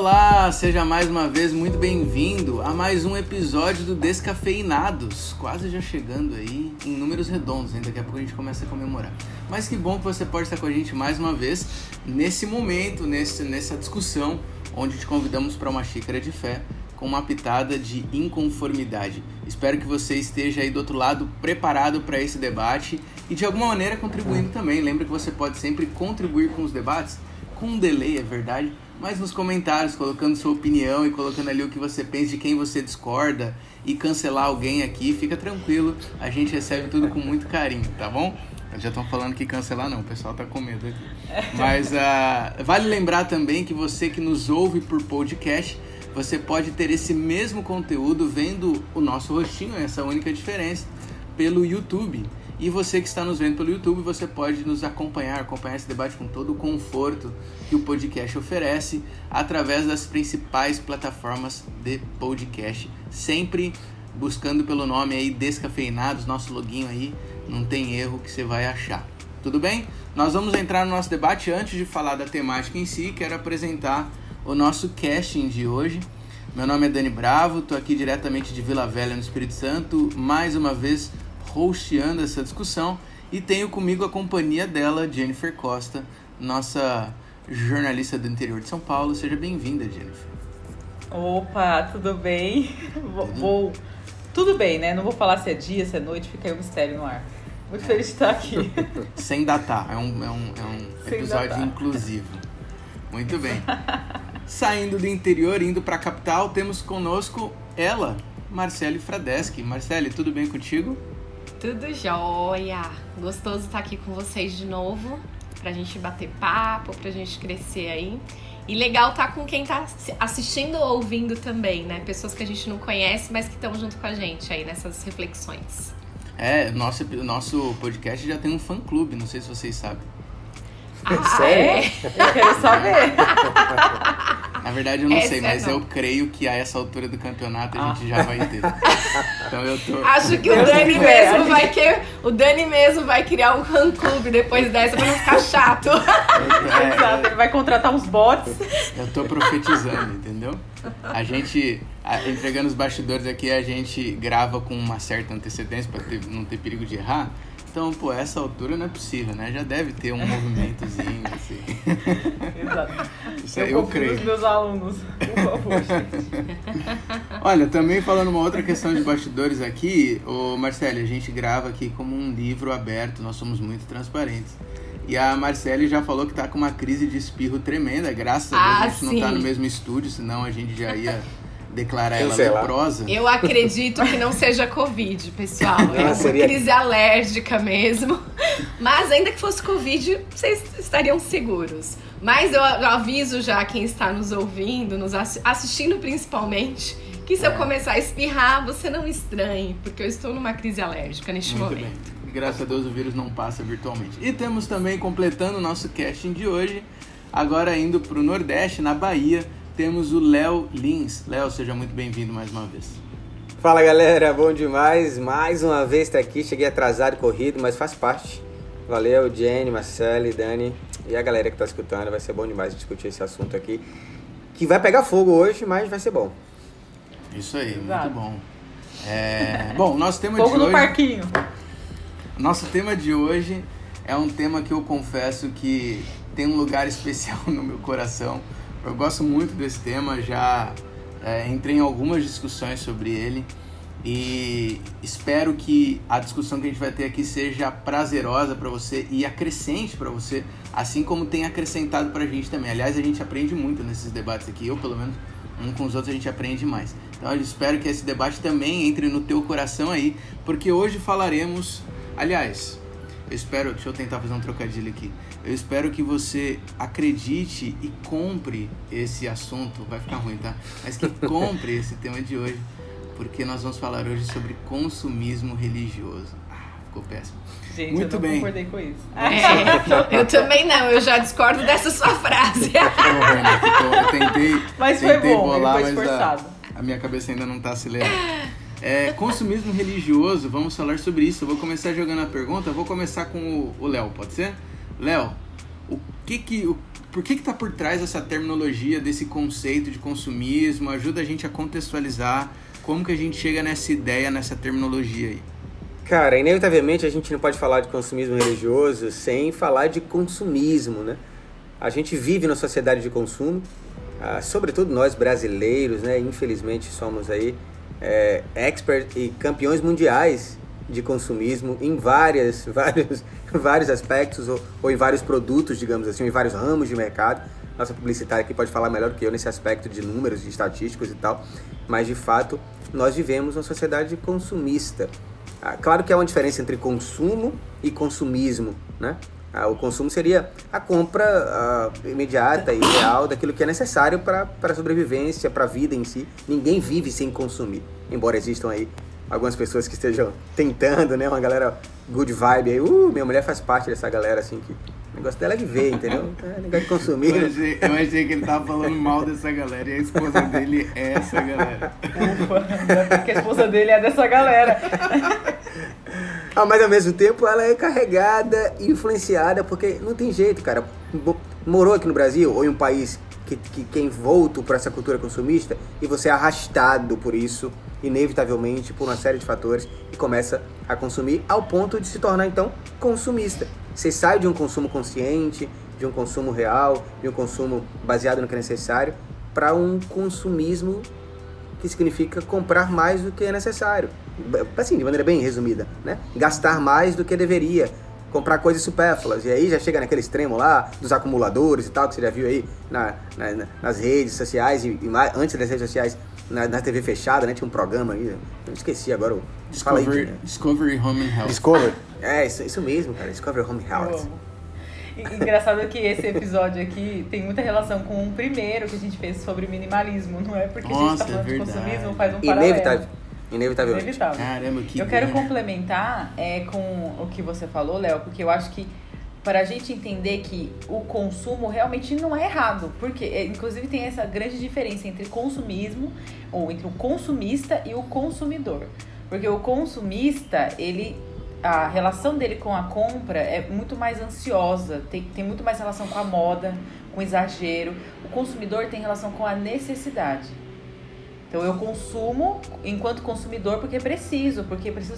Olá, seja mais uma vez muito bem-vindo a mais um episódio do Descafeinados, quase já chegando aí em números redondos, hein? Daqui a pouco a gente começa a comemorar. Mas que bom que você pode estar com a gente mais uma vez nesse momento, nessa discussão, onde te convidamos para uma xícara de fé com uma pitada de inconformidade. Espero que você esteja aí do outro lado preparado para esse debate e de alguma maneira contribuindo também. Lembra que você pode sempre contribuir com os debates, com um delay, é verdade, mas nos comentários, colocando sua opinião e colocando ali o que você pensa, de quem você discorda, e cancelar alguém aqui, fica tranquilo, a gente recebe tudo com muito carinho, tá bom? Já estão falando que cancelar não, o pessoal tá com medo aqui. Mas vale lembrar também que você que nos ouve por podcast, você pode ter esse mesmo conteúdo vendo o nosso rostinho, essa única diferença, pelo YouTube. E você que está nos vendo pelo YouTube, você pode nos acompanhar esse debate com todo o conforto que o podcast oferece através das principais plataformas de podcast. Sempre buscando pelo nome aí Descafeinados, nosso loginho aí, não tem erro que você vai achar. Tudo bem? Nós vamos entrar no nosso debate. Antes de falar da temática em si, quero apresentar o nosso casting de hoje. Meu nome é Dani Bravo, estou aqui diretamente de Vila Velha, no Espírito Santo, mais uma vez hosteando essa discussão, e tenho comigo a companhia dela, Jennifer Costa, nossa jornalista do interior de São Paulo. Seja bem-vinda, Jennifer. Opa, tudo bem? Tudo bem, né? Não vou falar se é dia, se é noite, fica aí o mistério no ar. Muito feliz de estar aqui. Sem datar, é um episódio inclusivo. Muito bem. Saindo do interior, indo para a capital, temos conosco ela, Marcelle Fradeschi. Marcelle, tudo bem contigo? Tudo jóia! Gostoso estar aqui com vocês de novo, pra gente bater papo, pra gente crescer aí. E legal estar com quem tá assistindo ou ouvindo também, né? Pessoas que a gente não conhece, mas que estão junto com a gente aí nessas reflexões. É, nosso podcast já tem um fã-clube, não sei se vocês sabem. Sério? É? Eu quero saber! Na verdade eu não sei, mas não. Eu creio que a essa altura do campeonato a gente já vai ter. Então eu tô... Acho que o Dani mesmo vai criar um fã-clube depois dessa pra não ficar chato. Exato, ele vai contratar uns bots. Eu tô profetizando, entendeu? A gente, entregando os bastidores aqui, a gente grava com uma certa antecedência pra não ter perigo de errar. Então, pô, essa altura não é possível, né? Já deve ter um movimentozinho, assim. Exato. Isso aí eu creio. Os meus alunos, por favor, gente. Olha, também falando uma outra questão de bastidores aqui, ô Marcelle, a gente grava aqui como um livro aberto, nós somos muito transparentes. E a Marcelle já falou que tá com uma crise de espirro tremenda, graças a Deus a gente não tá no mesmo estúdio, senão a gente já ia... declarar ela leprosa. Eu acredito que não seja Covid, pessoal. É uma crise alérgica mesmo. Mas ainda que fosse Covid, vocês estariam seguros. Mas eu aviso já quem está nos ouvindo, nos assistindo principalmente, que se eu começar a espirrar, você não estranhe, porque eu estou numa crise alérgica neste momento. Bem. Graças a Deus o vírus não passa virtualmente. E temos também, completando o nosso casting de hoje, agora indo para o Nordeste, na Bahia, temos o Léo Lins. Léo, seja muito bem-vindo mais uma vez. Fala, galera, bom demais. Mais uma vez tá aqui, cheguei atrasado, corrido, mas faz parte. Valeu, Jenny, Marcelle, Dani e a galera que tá escutando. Vai ser bom demais discutir esse assunto aqui, que vai pegar fogo hoje, mas vai ser bom. Isso aí, exato. Muito bom. Bom, nosso tema de hoje... Fogo no parquinho. Nosso tema de hoje é um tema que eu confesso que tem um lugar especial no meu coração. Eu gosto muito desse tema, já entrei em algumas discussões sobre ele e espero que a discussão que a gente vai ter aqui seja prazerosa para você e acrescente para você, assim como tem acrescentado para a gente também. Aliás, a gente aprende muito nesses debates aqui, eu pelo menos, um com os outros a gente aprende mais. Então eu espero que esse debate também entre no teu coração aí, porque hoje falaremos, aliás... Eu espero, deixa eu tentar fazer um trocadilho aqui. Eu espero que você acredite e compre esse assunto. Vai ficar ruim, tá? Mas que compre esse tema de hoje, porque nós vamos falar hoje sobre consumismo religioso. Ficou péssimo. Gente, muito eu não concordei com isso. Eu também não, eu já discordo dessa sua frase. Eu tentei, mas foi tentei bom, bolar, foi esforçado. Mas a minha cabeça ainda não tá acelerando. Consumismo religioso, vamos falar sobre isso. Eu vou começar jogando a pergunta, vou começar com o Léo, pode ser? Léo, o que Por que está por trás dessa terminologia, desse conceito de consumismo? Ajuda a gente a contextualizar como que a gente chega nessa ideia, nessa terminologia aí. Cara, inevitavelmente a gente não pode falar de consumismo religioso sem falar de consumismo, né? A gente vive na sociedade de consumo, sobretudo nós brasileiros, né? Infelizmente somos aí experts e campeões mundiais de consumismo em vários aspectos ou em vários produtos, digamos assim, em vários ramos de mercado. Nossa publicitária aqui pode falar melhor do que eu nesse aspecto de números, de estatísticos e tal, mas de fato nós vivemos uma sociedade consumista. Claro que há uma diferença entre consumo e consumismo, né? O consumo seria a compra imediata e real daquilo que é necessário para a sobrevivência, para a vida em si. Ninguém vive sem consumir, embora existam aí algumas pessoas que estejam tentando, né? Uma galera good vibe aí. Minha mulher faz parte dessa galera, assim, que o negócio dela é viver, entendeu? É negócio de consumir. Eu achei que ele tava falando mal dessa galera e a esposa dele é essa galera. Ufa, ainda bem que a esposa dele é dessa galera. Mas ao mesmo tempo ela é carregada, influenciada, porque não tem jeito, cara. Morou aqui no Brasil ou em um país que é envolto por essa cultura consumista e você é arrastado por isso, inevitavelmente, por uma série de fatores e começa a consumir ao ponto de se tornar, então, consumista. Você sai de um consumo consciente, de um consumo real, de um consumo baseado no que é necessário, para um consumismo que significa comprar mais do que é necessário. Assim, de maneira bem resumida, né? Gastar mais do que deveria, comprar coisas supérfluas. E aí já chega naquele extremo lá dos acumuladores e tal, que você já viu aí nas redes sociais e antes das redes sociais, na TV fechada, né? Tinha um programa aí, eu esqueci agora o... Discovery Home and Health. Discovery. É, isso mesmo, cara. Discovery Home and Health. Engraçado que esse episódio aqui tem muita relação com o primeiro que a gente fez sobre minimalismo, não é? Porque a gente tá falando de consumismo, faz um paralelo. Inevitável. Caramba, que quero complementar com o que você falou, Léo, porque eu acho que para a gente entender que o consumo realmente não é errado, porque inclusive tem essa grande diferença entre consumismo, ou entre o consumista e o consumidor, porque o consumista, a relação dele com a compra é muito mais ansiosa, tem muito mais relação com a moda, com o exagero. O consumidor tem relação com a necessidade. Então eu consumo enquanto consumidor porque preciso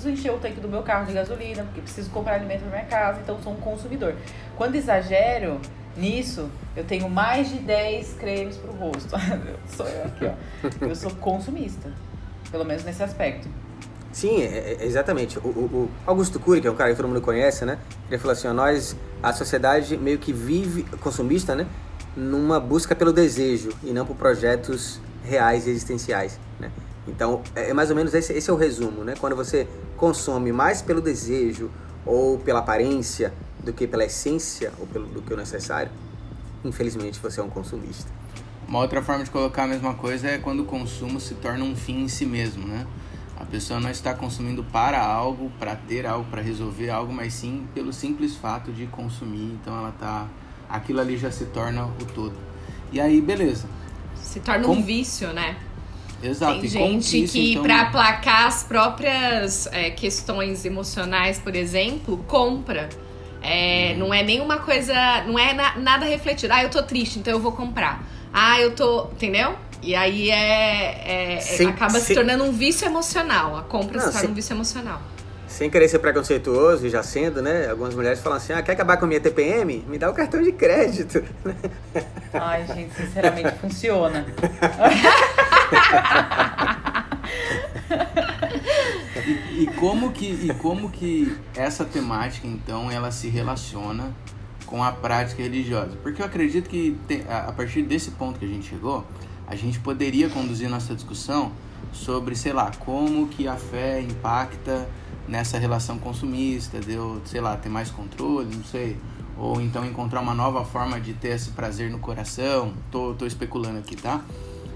encher o tanque do meu carro de gasolina, porque preciso comprar alimento para minha casa, então sou um consumidor. Quando exagero nisso, eu tenho mais de 10 cremes para o rosto. Sou eu aqui, ó. Eu sou consumista, pelo menos nesse aspecto. Sim, exatamente. O Augusto Cury, que é um cara que todo mundo conhece, né? Ele falou assim, a sociedade meio que vive, consumista, né? Numa busca pelo desejo e não por projetos reais e existenciais, né? Então, é mais ou menos esse é o resumo, né? Quando você consome mais pelo desejo ou pela aparência do que pela essência ou do que é necessário, infelizmente você é um consumista. Uma outra forma de colocar a mesma coisa é quando o consumo se torna um fim em si mesmo, né? A pessoa não está consumindo para algo, para ter algo, para resolver algo, mas sim pelo simples fato de consumir. Então ela tá... aquilo ali já se torna o todo. E aí, beleza. Se torna um vício, né? Exato. Tem gente que, então... para aplacar as próprias questões emocionais, por exemplo, compra. Não é nenhuma coisa... Não é nada refletido. Eu tô triste, então eu vou comprar. Eu tô... Entendeu? E aí acaba se tornando um vício emocional. A compra se torna um vício emocional. Sem querer ser preconceituoso, e já sendo, né? Algumas mulheres falam assim, quer acabar com a minha TPM? Me dá o cartão de crédito. Ai, gente, sinceramente, funciona. E como que essa temática, então, ela se relaciona com a prática religiosa? Porque eu acredito que a partir desse ponto que a gente chegou... A gente poderia conduzir nossa discussão sobre, como que a fé impacta nessa relação consumista, de eu, ter mais controle, não sei, ou então encontrar uma nova forma de ter esse prazer no coração. Tô especulando aqui, tá?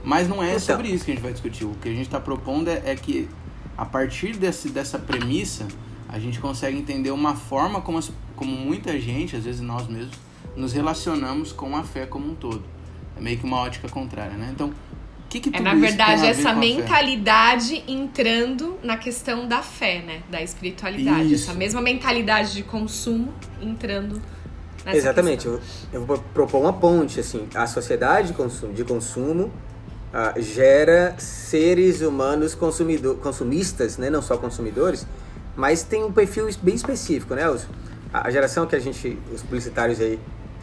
Mas não é sobre isso que a gente vai discutir. O que a gente tá propondo é que, a partir dessa premissa, a gente consegue entender uma forma como muita gente, às vezes nós mesmos, nos relacionamos com a fé como um todo. É meio que uma ótica contrária, né? Então, o que tudo isso tem a ver com a fé? Na verdade, essa mentalidade entrando na questão da fé, né? Da espiritualidade. Isso. Essa mesma mentalidade de consumo entrando Exatamente, eu vou propor uma ponte, assim, a sociedade de consumo gera seres humanos consumistas, né? Não só consumidores, mas tem um perfil bem específico, né? A geração que os publicitários aí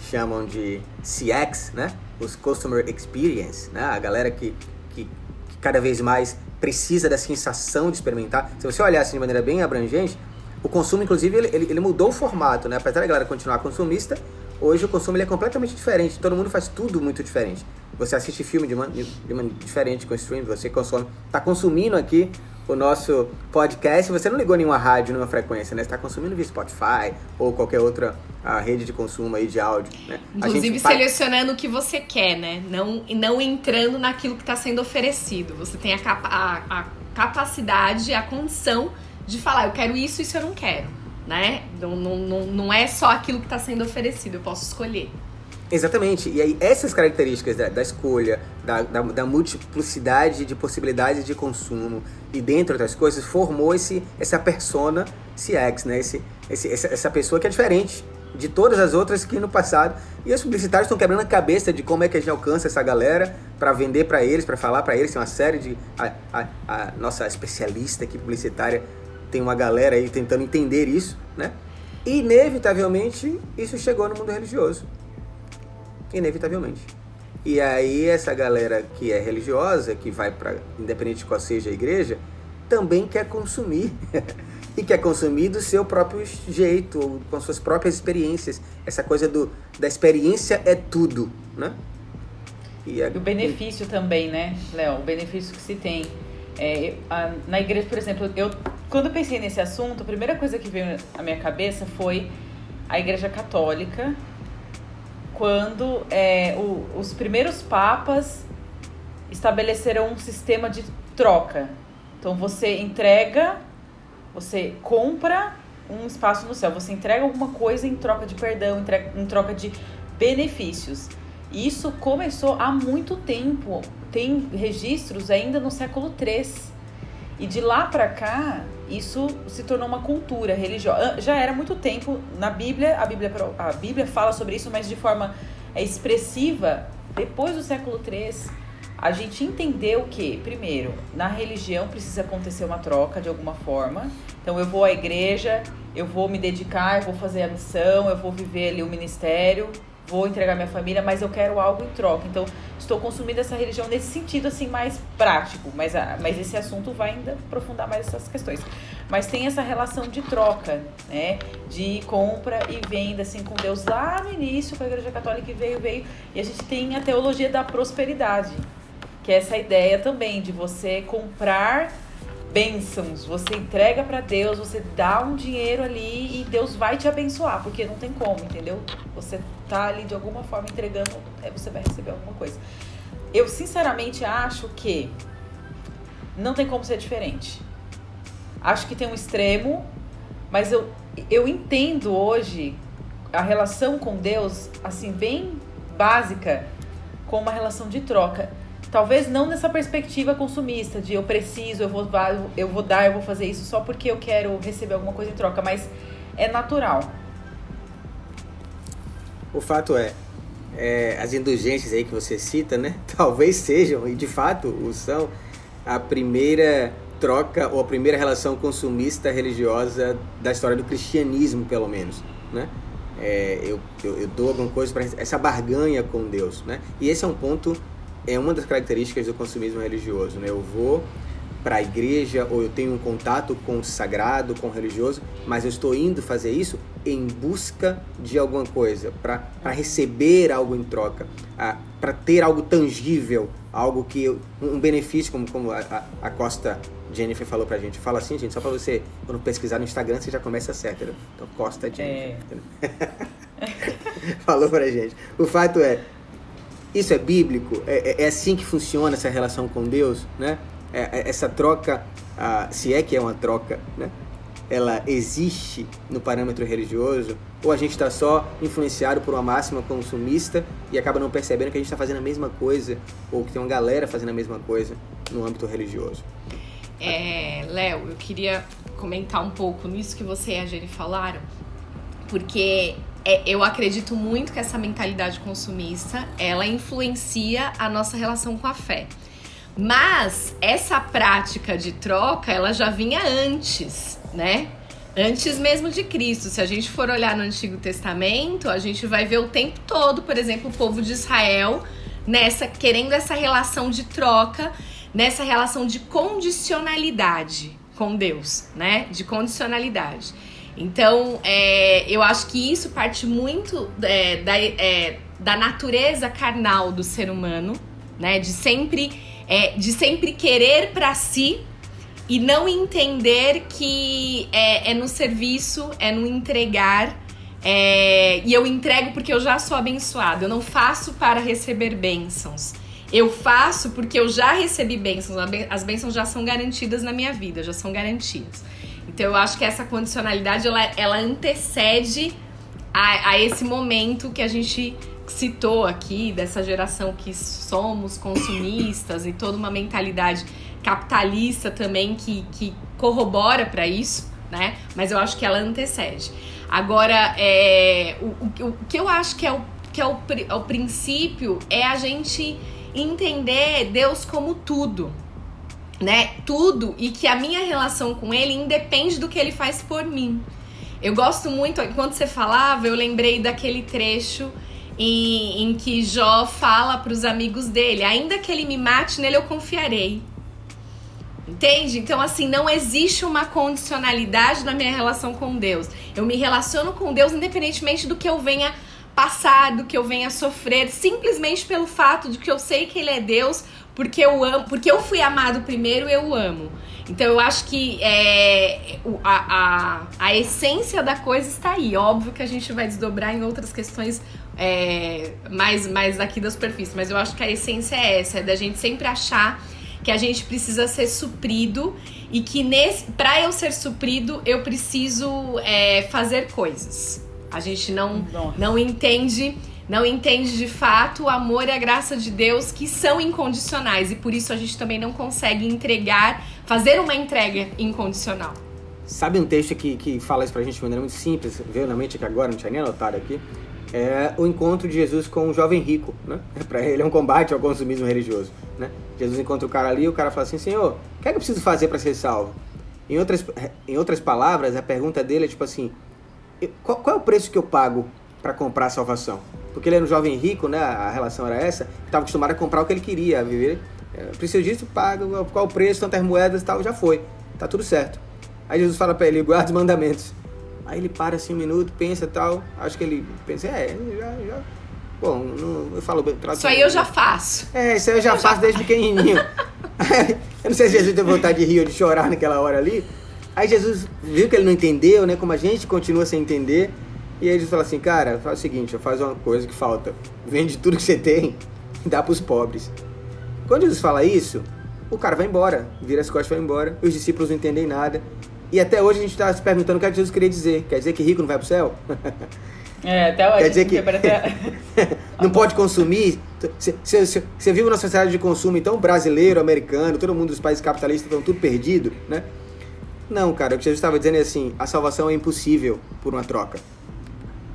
chamam de CX, né? Os Customer Experience, né? A galera que cada vez mais precisa da sensação de experimentar. Se você olhar assim de maneira bem abrangente, o consumo, inclusive, ele mudou o formato, né? Apesar da galera continuar consumista, hoje o consumo ele é completamente diferente. Todo mundo faz tudo muito diferente. Você assiste filme de uma diferente com o stream, você consome. Está consumindo aqui o nosso podcast, você não ligou nenhuma rádio, nenhuma frequência, né? Você está consumindo via Spotify ou qualquer outra rede de consumo aí de áudio, né? Inclusive selecionando o que você quer, né? Não entrando naquilo que está sendo oferecido. Você tem a capacidade, a condição de falar, eu quero isso, isso eu não quero, né? Não é só aquilo que está sendo oferecido, eu posso escolher. Exatamente, e aí essas características da escolha, da multiplicidade de possibilidades de consumo e dentre outras coisas, formou essa persona CX, né? Essa pessoa que é diferente de todas as outras que no passado, e os publicitários estão quebrando a cabeça de como é que a gente alcança essa galera para vender para eles, para falar para eles, tem uma série de... a nossa especialista aqui publicitária tem uma galera aí tentando entender isso, né? E inevitavelmente isso chegou no mundo religioso. Inevitavelmente. E aí essa galera que é religiosa, que vai para, independente de qual seja a igreja, também quer consumir. E quer consumir do seu próprio jeito, com suas próprias experiências. Essa coisa da experiência é tudo, né? E o benefício também, né, Léo? O benefício que se tem. Na igreja, por exemplo, quando eu pensei nesse assunto, a primeira coisa que veio à minha cabeça foi a Igreja Católica, quando os primeiros papas estabeleceram um sistema de troca. Então você entrega, você compra um espaço no céu, você entrega alguma coisa em troca de perdão, em troca de benefícios. Isso começou há muito tempo, tem registros ainda no século III. E de lá para cá, isso se tornou uma cultura religiosa. Já era há muito tempo na Bíblia, a Bíblia fala sobre isso, mas de forma expressiva. Depois do século III, a gente entendeu que, primeiro, na religião precisa acontecer uma troca de alguma forma. Então eu vou à igreja, eu vou me dedicar, eu vou fazer a missão, eu vou viver ali o ministério, vou entregar minha família, mas eu quero algo em troca. Então, estou consumindo essa religião nesse sentido, assim, mais prático. Mas esse assunto vai ainda aprofundar mais essas questões. Mas tem essa relação de troca, né? De compra e venda, assim, com Deus. Lá no início, com a Igreja Católica, que veio. E a gente tem a teologia da prosperidade, que é essa ideia também de você comprar bênçãos. Você entrega para Deus, você dá um dinheiro ali e Deus vai te abençoar, porque não tem como, entendeu? Você tá ali de alguma forma entregando, você vai receber alguma coisa. Eu sinceramente acho que não tem como ser diferente. Acho que tem um extremo, mas eu entendo hoje a relação com Deus, assim, bem básica, como uma relação de troca. Talvez não nessa perspectiva consumista, de eu preciso, eu vou dar, eu vou fazer isso só porque eu quero receber alguma coisa em troca, mas é natural. O fato é as indulgências aí que você cita, né? Talvez sejam, e de fato o são, a primeira troca ou a primeira relação consumista religiosa da história do cristianismo, pelo menos, né? Eu dou alguma coisa para essa barganha com Deus, né? E esse é um ponto... É uma das características do consumismo religioso, né? Eu vou para a igreja ou eu tenho um contato com o sagrado, com o religioso, mas eu estou indo fazer isso em busca de alguma coisa, para receber algo em troca, para ter algo tangível, algo que um benefício, como a Costa Jennifer falou pra gente. Fala assim, gente, só para você, quando pesquisar no Instagram, você já começa certo, né? Então, Costa Jennifer. Falou pra gente. O fato é, isso é bíblico? É assim que funciona essa relação com Deus, né? Essa troca, se é que é uma troca, né? Ela existe no parâmetro religioso? Ou a gente está só influenciado por uma máxima consumista e acaba não percebendo que a gente está fazendo a mesma coisa ou que tem uma galera fazendo a mesma coisa no âmbito religioso? Léo, eu queria comentar um pouco nisso que você e a Jenny falaram, porque eu acredito muito que essa mentalidade consumista, ela influencia a nossa relação com a fé. Mas essa prática de troca, ela já vinha antes, né? Antes mesmo de Cristo. Se a gente for olhar no Antigo Testamento, a gente vai ver o tempo todo, por exemplo, o povo de Israel querendo essa relação de troca, nessa relação de condicionalidade com Deus, né? De condicionalidade. Então, eu acho que isso parte muito da natureza carnal do ser humano, né? De sempre querer para si e não entender que é no serviço, é no entregar. E eu entrego porque eu já sou abençoado. Eu não faço para receber bênçãos. Eu faço porque eu já recebi bênçãos. As bênçãos já são garantidas na minha vida, já são garantidas. Então eu acho que essa condicionalidade, ela antecede a esse momento que a gente citou aqui, dessa geração que somos consumistas e toda uma mentalidade capitalista também que corrobora para isso, né? Mas eu acho que ela antecede. Agora, o que eu acho que é o princípio é a gente entender Deus como tudo, né? Tudo, e que a minha relação com Ele independe do que Ele faz por mim. Eu gosto muito, enquanto você falava, eu lembrei daquele trecho em que Jó fala para os amigos dele: ainda que ele me mate, nele eu confiarei. Entende? Então, assim, não existe uma condicionalidade na minha relação com Deus. Eu me relaciono com Deus independentemente do que eu venha passar, do que eu venha sofrer, simplesmente pelo fato de que eu sei que Ele é Deus, porque eu amo, porque eu fui amado primeiro, eu o amo. Então, eu acho que a essência da coisa está aí. Óbvio que a gente vai desdobrar em outras questões mais aqui da superfície, mas eu acho que a essência é essa, da gente sempre achar que a gente precisa ser suprido e que para eu ser suprido, eu preciso fazer coisas. A gente não entende de fato o amor e a graça de Deus, que são incondicionais, e por isso a gente também não consegue fazer uma entrega incondicional. Sabe um texto que fala isso pra gente de maneira muito simples, veio na mente que agora, não tinha nem anotado aqui, é o encontro de Jesus com um jovem rico, né? Para ele é um combate ao consumismo religioso, né? Jesus encontra o cara ali, o cara fala assim: Senhor, o que é que eu preciso fazer para ser salvo? Em outras palavras, a pergunta dele é tipo assim: qual é o preço que eu pago para comprar a salvação? Porque ele era um jovem rico, né? A relação era essa, estava acostumado a comprar o que ele queria, a viver. Preciso disso, pago, qual o preço, tantas moedas e tal, já foi, tá tudo certo. Aí Jesus fala para ele: guarda os mandamentos. Aí ele para assim um minuto, pensa e tal. Acho que ele pensa, já. Bom, não, eu falo... Isso aí eu já faço. Isso aí eu já faço desde pequenininho. Eu não sei se Jesus teve vontade de rir ou de chorar naquela hora ali. Aí Jesus viu que ele não entendeu, né? Como a gente continua sem entender. E aí Jesus fala assim: cara, faz o seguinte, faz uma coisa que falta. Vende tudo que você tem e dá pros pobres. Quando Jesus fala isso, o cara vai embora. Vira as costas e vai embora. Os discípulos não entendem nada. E até hoje a gente está se perguntando o que Jesus queria dizer. Quer dizer que rico não vai para o céu? Até hoje. Quer dizer que não pode consumir? Você vive numa sociedade de consumo, então, brasileiro, americano, todo mundo dos países capitalistas estão tudo perdido, né? Não, cara, o que Jesus estava dizendo é assim: a salvação é impossível por uma troca.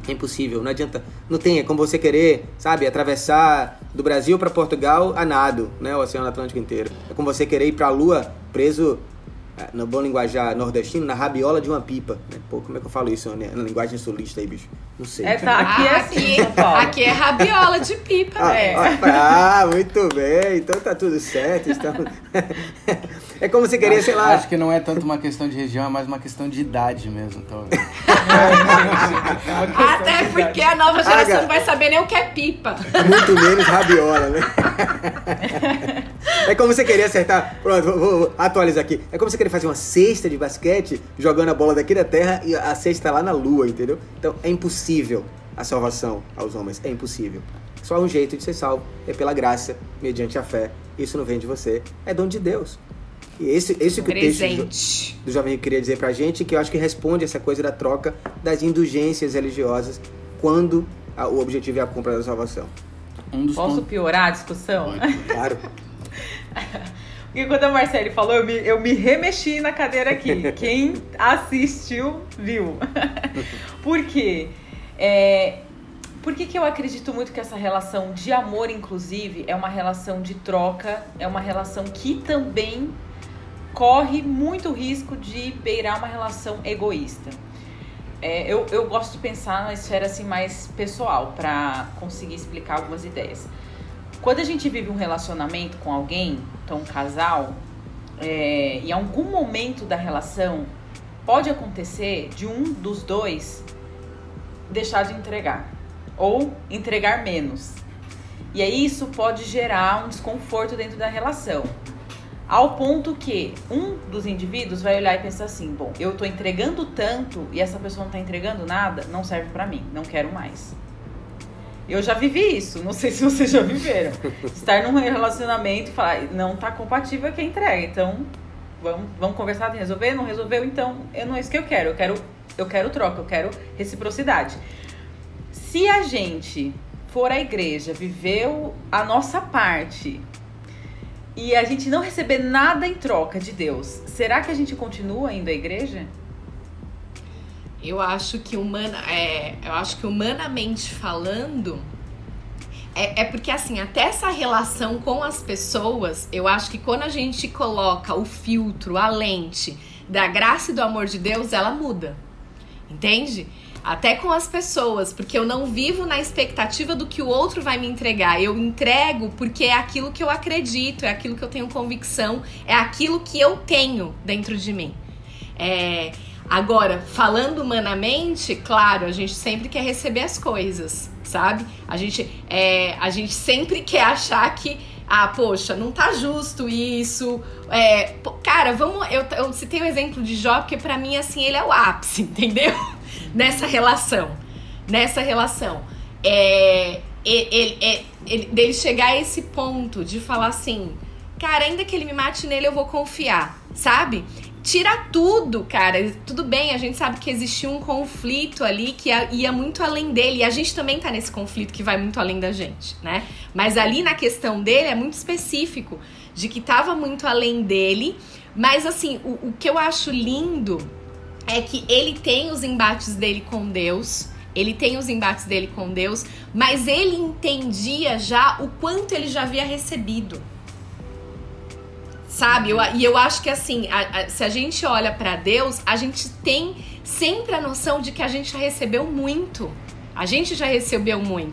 É impossível, não adianta. Não tem, é como você querer, sabe, atravessar do Brasil para Portugal a nado, né? O Oceano Atlântico inteiro. É como você querer ir para a Lua preso, no bom linguajar nordestino, na rabiola de uma pipa. Pô, como é que eu falo isso, né? Na linguagem sulista aí, bicho? Não sei. Aqui é rabiola de pipa, velho. Muito bem. Então tá tudo certo. Estamos... É como se queria, sei lá... Acho que não é tanto uma questão de região, é mais uma questão de idade mesmo, talvez. Até porque a nova geração não vai saber nem o que é pipa. Muito menos rabiola, né? É como você queria acertar... Pronto, vou atualizar aqui. É como você querer fazer uma cesta de basquete jogando a bola daqui da terra e a cesta lá na lua, entendeu? Então é impossível a salvação aos homens, é impossível. Só há um jeito de ser salvo, é pela graça, mediante a fé. Isso não vem de você, é dom de Deus. E esse que o texto do jovem queria dizer pra gente, que eu acho que responde essa coisa da troca das indulgências religiosas quando o objetivo é a compra da salvação. Posso piorar a discussão? Claro. Porque quando a Marcelle falou, eu me remexi na cadeira aqui. Quem assistiu, viu. Porque Por que que eu acredito muito que essa relação de amor, inclusive, é uma relação de troca, é uma relação que também corre muito risco de beirar uma relação egoísta. Eu gosto de pensar na esfera assim, mais pessoal, para conseguir explicar algumas ideias. Quando a gente vive um relacionamento com alguém, então um casal, em algum momento da relação pode acontecer de um dos dois deixar de entregar ou entregar menos. E aí isso pode gerar um desconforto dentro da relação, ao ponto que um dos indivíduos vai olhar e pensar assim: bom, eu tô entregando tanto e essa pessoa não tá entregando nada, não serve pra mim, não quero mais. Eu já vivi isso, não sei se vocês já viveram. Estar num relacionamento e falar: não tá compatível com a entrega, então vamos conversar, resolver, não resolveu, então não é isso que eu quero troca, eu quero reciprocidade. Se a gente for à igreja, viveu a nossa parte, e a gente não receber nada em troca de Deus, será que a gente continua indo à igreja? Eu acho que, humanamente falando, porque assim, até essa relação com as pessoas, eu acho que quando a gente coloca o filtro, a lente da graça e do amor de Deus, ela muda, entende? Até com as pessoas, porque eu não vivo na expectativa do que o outro vai me entregar. Eu entrego porque é aquilo que eu acredito, é aquilo que eu tenho convicção, é aquilo que eu tenho dentro de mim. Agora, falando humanamente, claro, a gente sempre quer receber as coisas, sabe? A gente sempre quer achar que, poxa, não tá justo isso. Cara, eu citei o exemplo de Jó, porque pra mim, assim, ele é o ápice, entendeu? Nessa relação. Dele chegar a esse ponto de falar assim: cara, ainda que ele me mate, nele eu vou confiar, sabe? Tira tudo, cara. Tudo bem, a gente sabe que existia um conflito ali que ia muito além dele. E a gente também tá nesse conflito que vai muito além da gente, né? Mas ali na questão dele é muito específico, de que tava muito além dele. Mas assim, o que eu acho lindo é que ele tem os embates dele com Deus, mas ele entendia já o quanto ele já havia recebido, sabe? E eu acho que assim, se a gente olha pra Deus, a gente tem sempre a noção de que a gente já recebeu muito,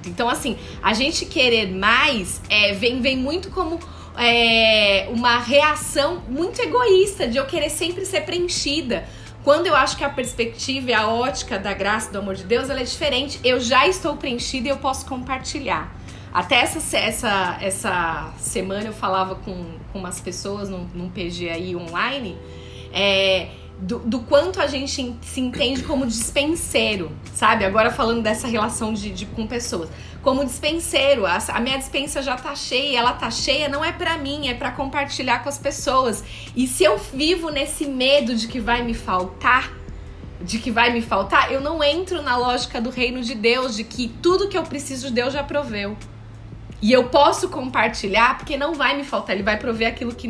então assim, a gente querer mais vem muito como uma reação muito egoísta, de eu querer sempre ser preenchida. Quando eu acho que a perspectiva e a ótica da graça e do amor de Deus, ela é diferente. Eu já estou preenchida e eu posso compartilhar. Até essa semana eu falava com umas pessoas num PG aí online, do quanto a gente se entende como dispenseiro, sabe? Agora falando dessa relação com pessoas. Como dispenseiro, a minha dispensa já tá cheia, ela tá cheia, não é pra mim, é pra compartilhar com as pessoas. E se eu vivo nesse medo de que vai me faltar, eu não entro na lógica do reino de Deus, de que tudo que eu preciso de Deus já proveu. E eu posso compartilhar porque não vai me faltar, ele vai prover aquilo que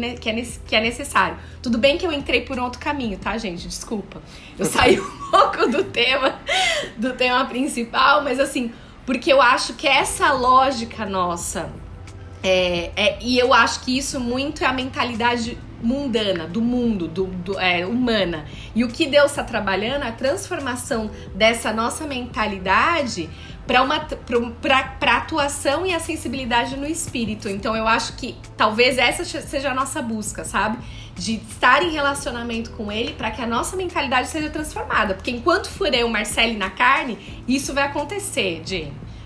é necessário. Tudo bem que eu entrei por outro caminho, tá, gente? Desculpa. Eu saí um pouco do tema principal, mas assim, porque eu acho que essa lógica nossa, e eu acho que isso muito é a mentalidade mundana, do mundo, humana. E o que Deus está trabalhando é a transformação dessa nossa mentalidade para a atuação e a sensibilidade no espírito. Então eu acho que talvez essa seja a nossa busca, sabe? De estar em relacionamento com ele para que a nossa mentalidade seja transformada. Porque enquanto for eu, Marcelle, na carne, isso vai acontecer,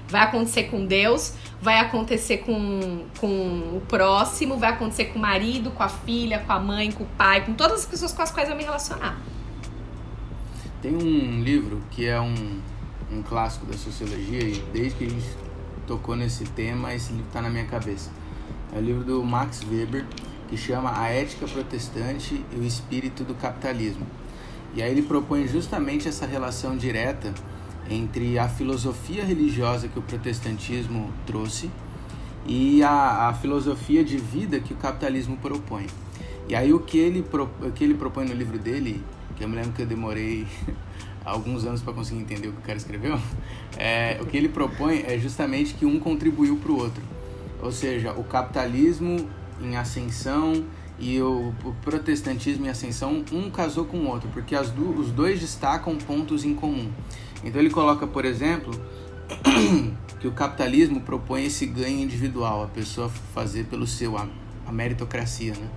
vai acontecer com Deus, vai acontecer com o próximo, vai acontecer com o marido, com a filha, com a mãe, com o pai, com todas as pessoas com as quais eu me relacionar. Tem um livro que é um clássico da sociologia, e desde que a gente tocou nesse tema, esse livro está na minha cabeça. É o livro do Max Weber, que chama A Ética Protestante e o Espírito do Capitalismo. E aí ele propõe justamente essa relação direta entre a filosofia religiosa que o protestantismo trouxe e a filosofia de vida que o capitalismo propõe. E aí o que ele propõe no livro dele, que eu me lembro que eu demorei alguns anos para conseguir entender o que o cara escreveu, O que ele propõe é justamente que um contribuiu para o outro. Ou seja, o capitalismo em ascensão e o protestantismo em ascensão, um casou com o outro, porque os dois destacam pontos em comum. Então ele coloca, por exemplo, que o capitalismo propõe esse ganho individual, a pessoa fazer pelo seu, a meritocracia, né?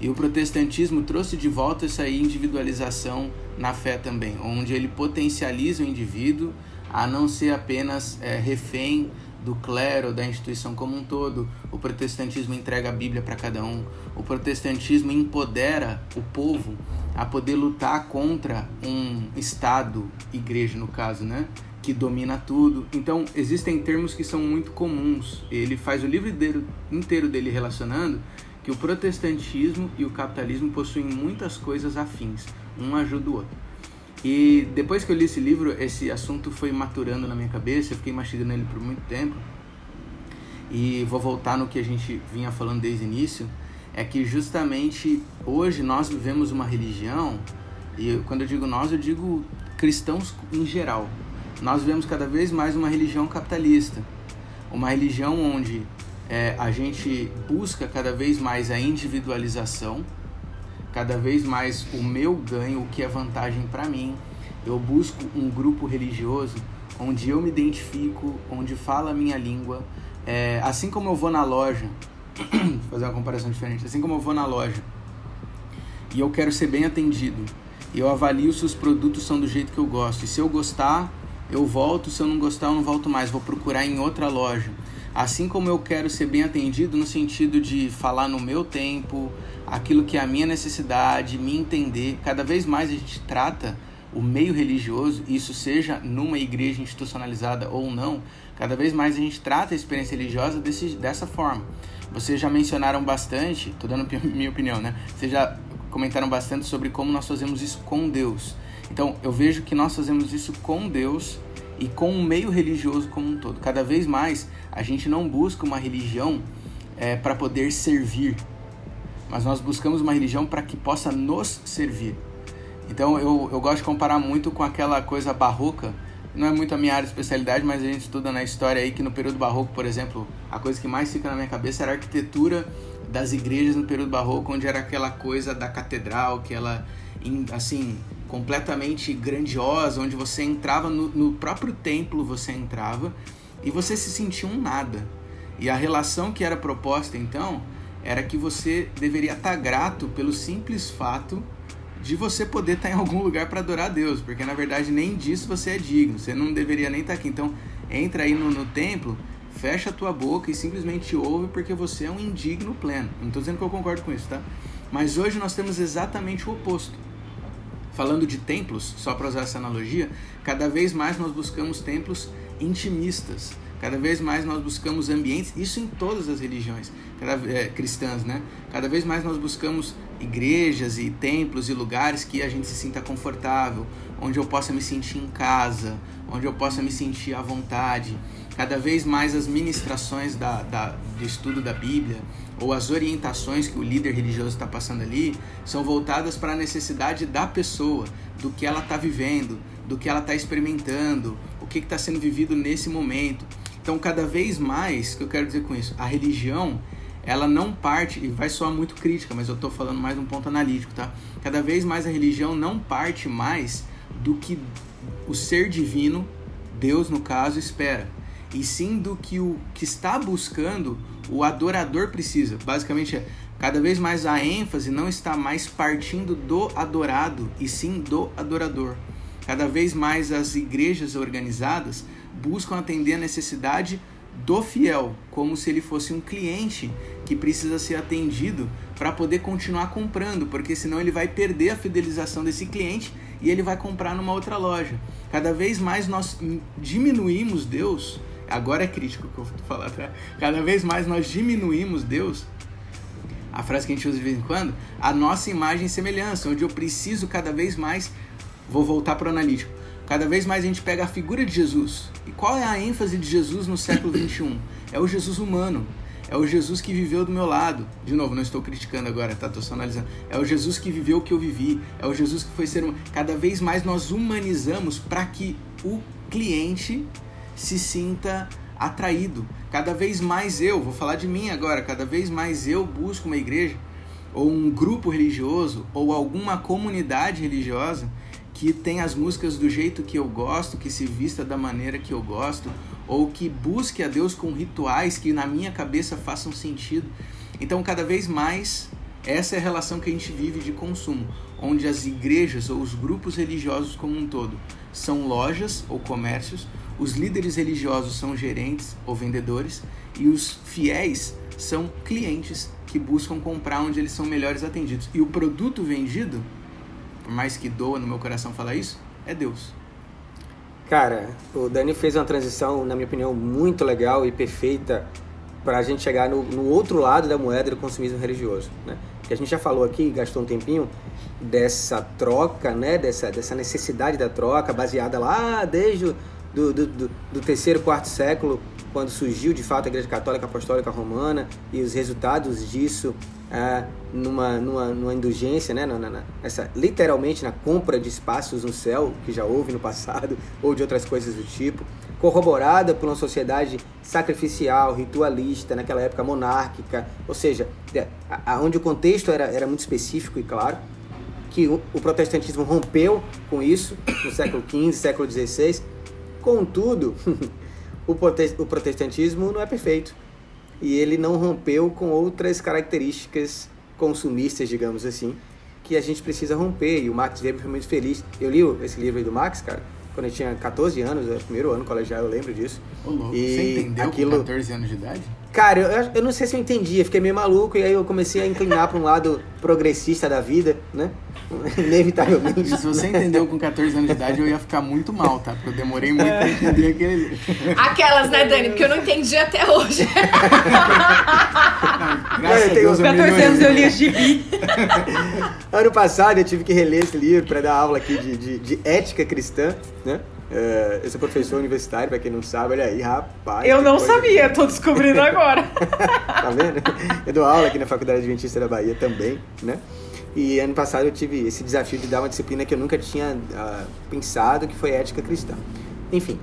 E o protestantismo trouxe de volta essa individualização na fé também, onde ele potencializa o indivíduo a não ser apenas refém do clero, da instituição como um todo. O protestantismo entrega a Bíblia para cada um. O protestantismo empodera o povo a poder lutar contra um Estado, igreja no caso, né, que domina tudo. Então, existem termos que são muito comuns. Ele faz o livro inteiro dele relacionando que o protestantismo e o capitalismo possuem muitas coisas afins. Um ajuda o outro. E depois que eu li esse livro, esse assunto foi maturando na minha cabeça, eu fiquei mastigando ele por muito tempo. E vou voltar no que a gente vinha falando desde o início, é que justamente hoje nós vivemos uma religião, e quando eu digo nós, eu digo cristãos em geral. Nós vivemos cada vez mais uma religião capitalista, uma religião onde a gente busca cada vez mais a individualização, cada vez mais o meu ganho, o que é vantagem para mim. Eu busco um grupo religioso onde eu me identifico, onde fala a minha língua. Assim como eu vou na loja, vou fazer uma comparação diferente, assim como eu vou na loja e eu quero ser bem atendido, eu avalio se os produtos são do jeito que eu gosto, e se eu gostar, eu volto, se eu não gostar, eu não volto mais, vou procurar em outra loja. Assim como eu quero ser bem atendido no sentido de falar no meu tempo, aquilo que é a minha necessidade, me entender. Cada vez mais a gente trata o meio religioso, isso seja numa igreja institucionalizada ou não, cada vez mais a gente trata a experiência religiosa dessa forma. Vocês já mencionaram bastante, estou dando minha opinião, né? Vocês já comentaram bastante sobre como nós fazemos isso com Deus. Então, eu vejo que nós fazemos isso com Deus e com o meio religioso como um todo. Cada vez mais, a gente não busca uma religião para poder servir, mas nós buscamos uma religião para que possa nos servir. Então, eu gosto de comparar muito com aquela coisa barroca. Não é muito a minha área de especialidade, mas a gente estuda na história aí que no período barroco, por exemplo, a coisa que mais fica na minha cabeça era a arquitetura das igrejas no período barroco, onde era aquela coisa da catedral, que ela, assim, completamente grandiosa, onde você entrava no próprio templo, você entrava e você se sentia um nada. E a relação que era proposta então era que você deveria estar grato pelo simples fato de você poder estar em algum lugar para adorar a Deus, porque na verdade nem disso você é digno, você não deveria nem estar aqui. Então entra aí no templo, fecha a tua boca e simplesmente ouve, porque você é um indigno pleno. Não estou dizendo que eu concordo com isso, tá? Mas hoje nós temos exatamente o oposto. Falando de templos, só para usar essa analogia, cada vez mais nós buscamos templos intimistas, cada vez mais nós buscamos ambientes, isso em todas as religiões cristãs, né? Cada vez mais nós buscamos igrejas e templos e lugares que a gente se sinta confortável, onde eu possa me sentir em casa, onde eu possa me sentir à vontade. Cada vez mais as ministrações do estudo da Bíblia, ou as orientações que o líder religioso está passando ali, são voltadas para a necessidade da pessoa, do que ela está vivendo, do que ela está experimentando, o que está sendo vivido nesse momento. Então, cada vez mais, o que eu quero dizer com isso? A religião, ela não parte, e vai soar muito crítica, mas eu estou falando mais um ponto analítico, tá? Cada vez mais a religião não parte mais do que o ser divino, Deus no caso, espera, e sim do que o que está buscando o adorador precisa. Basicamente, cada vez mais a ênfase não está mais partindo do adorado, e sim do adorador. Cada vez mais as igrejas organizadas buscam atender a necessidade do fiel, como se ele fosse um cliente que precisa ser atendido para poder continuar comprando, porque senão ele vai perder a fidelização desse cliente e ele vai comprar numa outra loja. Cada vez mais nós diminuímos Deus. Agora é crítico que eu vou falar, tá? Cada vez mais nós diminuímos Deus, a frase que a gente usa de vez em quando, a nossa imagem e semelhança, onde eu preciso cada vez mais, vou voltar para o analítico, cada vez mais a gente pega a figura de Jesus. E qual é a ênfase de Jesus no século XXI? É o Jesus humano, é o Jesus que viveu do meu lado. De novo, não estou criticando agora, tá? Estou só analisando. É o Jesus que viveu o que eu vivi, é o Jesus que foi ser humano. Cada vez mais nós humanizamos para que o cliente se sinta atraído. Cada vez mais eu, vou falar de mim agora, cada vez mais eu busco uma igreja ou um grupo religioso ou alguma comunidade religiosa que tem as músicas do jeito que eu gosto, que se vista da maneira que eu gosto, ou que busque a Deus com rituais que na minha cabeça façam sentido. Então, cada vez mais, essa é a relação que a gente vive de consumo, onde as igrejas ou os grupos religiosos como um todo são lojas ou comércios, os líderes religiosos são gerentes ou vendedores, e os fiéis são clientes que buscam comprar onde eles são melhores atendidos. E o produto vendido, por mais que doa no meu coração falar isso, é Deus. Cara, o Dani fez uma transição, na minha opinião, muito legal e perfeita para a gente chegar no outro lado da moeda do consumismo religioso, né? Que a gente já falou aqui, gastou um tempinho, dessa troca, né? Dessa necessidade da troca, baseada lá desde do terceiro, quarto século, quando surgiu de fato a Igreja Católica Apostólica Romana e os resultados disso numa indulgência, né? Literalmente na compra de espaços no céu, que já houve no passado, ou de outras coisas do tipo, corroborada por uma sociedade sacrificial, ritualista, naquela época monárquica, ou seja, onde o contexto era muito específico e claro, que o protestantismo rompeu com isso no século XV, século XVI, contudo... O protestantismo não é perfeito e ele não rompeu com outras características consumistas, digamos assim, que a gente precisa romper. E o Max Weber foi muito feliz. Eu li esse livro aí do Max, cara, quando eu tinha 14 anos, era o primeiro ano colegial, eu lembro disso. Ô, louco. E você entendeu com 14 anos de idade? Cara, eu não sei se eu entendi, eu fiquei meio maluco e aí eu comecei a inclinar para um lado progressista da vida, né? Inevitavelmente. Se você entendeu com 14 anos de idade, eu ia ficar muito mal, tá? Porque eu demorei muito pra entender aquele... Aquelas, né, Dani? Porque eu não entendi até hoje. Não, graças a Deus, 14 anos eu li o gibi. Ano passado eu tive que reler esse livro pra dar aula aqui de ética cristã, né? Eu sou professor universitário, pra quem não sabe, olha aí, rapaz. Eu não sabia, tô descobrindo agora. Tá vendo? Eu dou aula aqui na Faculdade Adventista da Bahia também, né? E ano passado eu tive esse desafio de dar uma disciplina que eu nunca tinha pensado, que foi ética cristã. Enfim,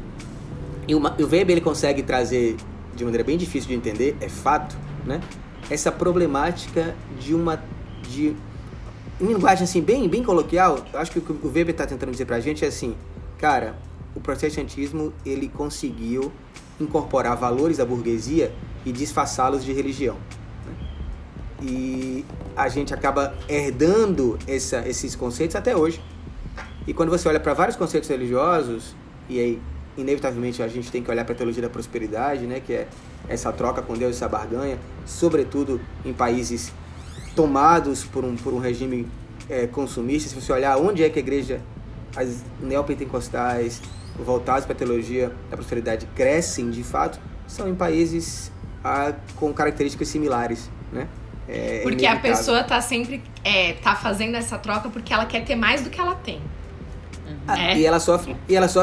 e o Weber, ele consegue trazer, de maneira bem difícil de entender, é fato, né? Essa problemática de em linguagem assim, bem coloquial, eu acho que o Weber tá tentando dizer pra gente é assim, cara, o protestantismo, ele conseguiu incorporar valores da burguesia e disfarçá-los de religião, né? E a gente acaba herdando esses conceitos até hoje. E quando você olha para vários conceitos religiosos, e aí, inevitavelmente, a gente tem que olhar para a teologia da prosperidade, né, que é essa troca com Deus, essa barganha, sobretudo em países tomados por um regime consumista. Se você olhar onde é que a igreja, as neopentecostais, voltadas para a teologia da prosperidade, crescem de fato, são em países com características similares, né? Porque a pessoa tá sempre tá fazendo essa troca porque ela quer ter mais do que ela tem. E ela sofre